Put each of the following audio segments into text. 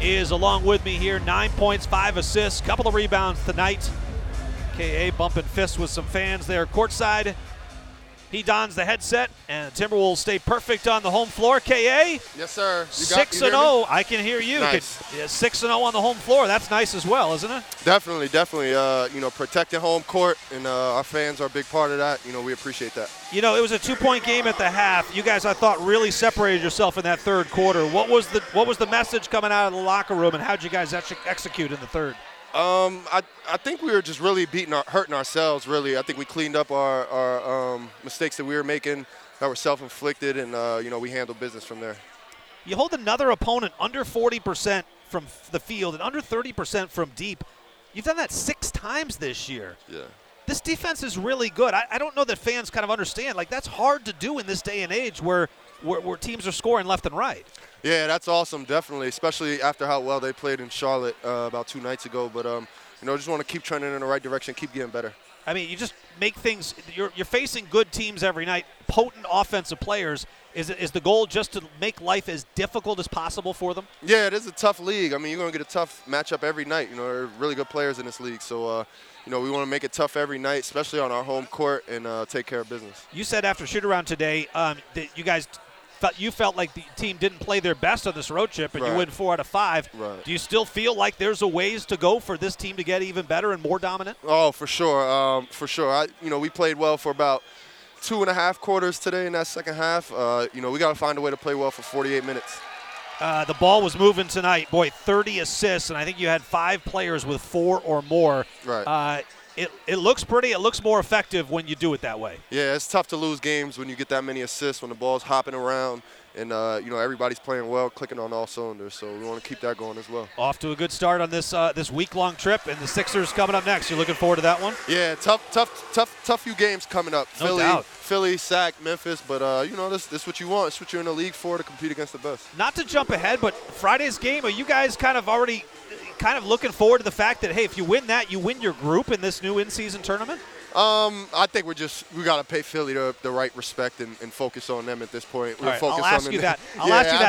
is along with me here. 9 points, 5 assists, couple of rebounds tonight. K.A. bumping fists with some fans there courtside. He dons the headset, and the Timberwolves stay perfect on the home floor. K.A.? Yes, sir. 6-0. I can hear you. Nice. 6-0 on the home floor. That's nice as well, isn't it? Definitely, definitely. Protecting home court, and our fans are a big part of that. We appreciate that. It was a two-point game at the half. You guys, I thought, really separated yourself in that third quarter. What was the message coming out of the locker room, and how did you guys execute in the third? I think we were just really hurting ourselves, really. I think we cleaned up our mistakes that we were making that were self-inflicted, and, we handled business from there. You hold another opponent under 40% from the field and under 30% from deep. You've done that 6 times this year. Yeah. This defense is really good. I don't know that fans kind of understand. That's hard to do in this day and age where teams are scoring left and right. Yeah, that's awesome, definitely, especially after how well they played in Charlotte about 2 nights ago. But, just want to keep trending in the right direction, keep getting better. You just make things – you're facing good teams every night, potent offensive players. Is the goal just to make life as difficult as possible for them? Yeah, it is a tough league. You're going to get a tough matchup every night. There are really good players in this league. So, we want to make it tough every night, especially on our home court, and take care of business. You said after shoot-around today that you guys – you felt like the team didn't play their best on this road trip, and right. You win 4 out of 5. Right. Do you still feel like there's a ways to go for this team to get even better and more dominant? Oh, for sure. We played well for about 2.5 quarters today in that second half. We got to find a way to play well for 48 minutes. The ball was moving tonight. Boy, 30 assists, and I think you had 5 players with 4 or more. Right. It looks pretty. It looks more effective when you do it that way. Yeah, it's tough to lose games when you get that many assists, when the ball's hopping around, and, everybody's playing well, clicking on all cylinders. So we want to keep that going as well. Off to a good start on this this week-long trip, and the Sixers coming up next. You're looking forward to that one? Yeah, tough few games coming up. No doubt. Philly, SAC, Memphis, but, this is what you want. It's what you're in the league for, to compete against the best. Not to jump ahead, but Friday's game, are you guys kind of looking forward to the fact that, hey, if you win that, you win your group in this new in-season tournament? I think we got to pay Philly the right respect and focus on them at this point. We're right, I'll ask you that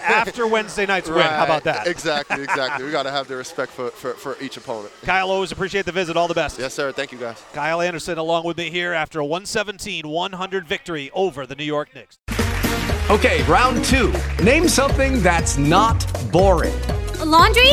after Wednesday night's win. How about that? Exactly. We got to have the respect for each opponent. Kyle, always appreciate the visit. All the best. Yes, sir. Thank you, guys. Kyle Anderson along with me here after a 117-100 victory over the New York Knicks. Okay, round 2. Name something that's not boring. A laundry?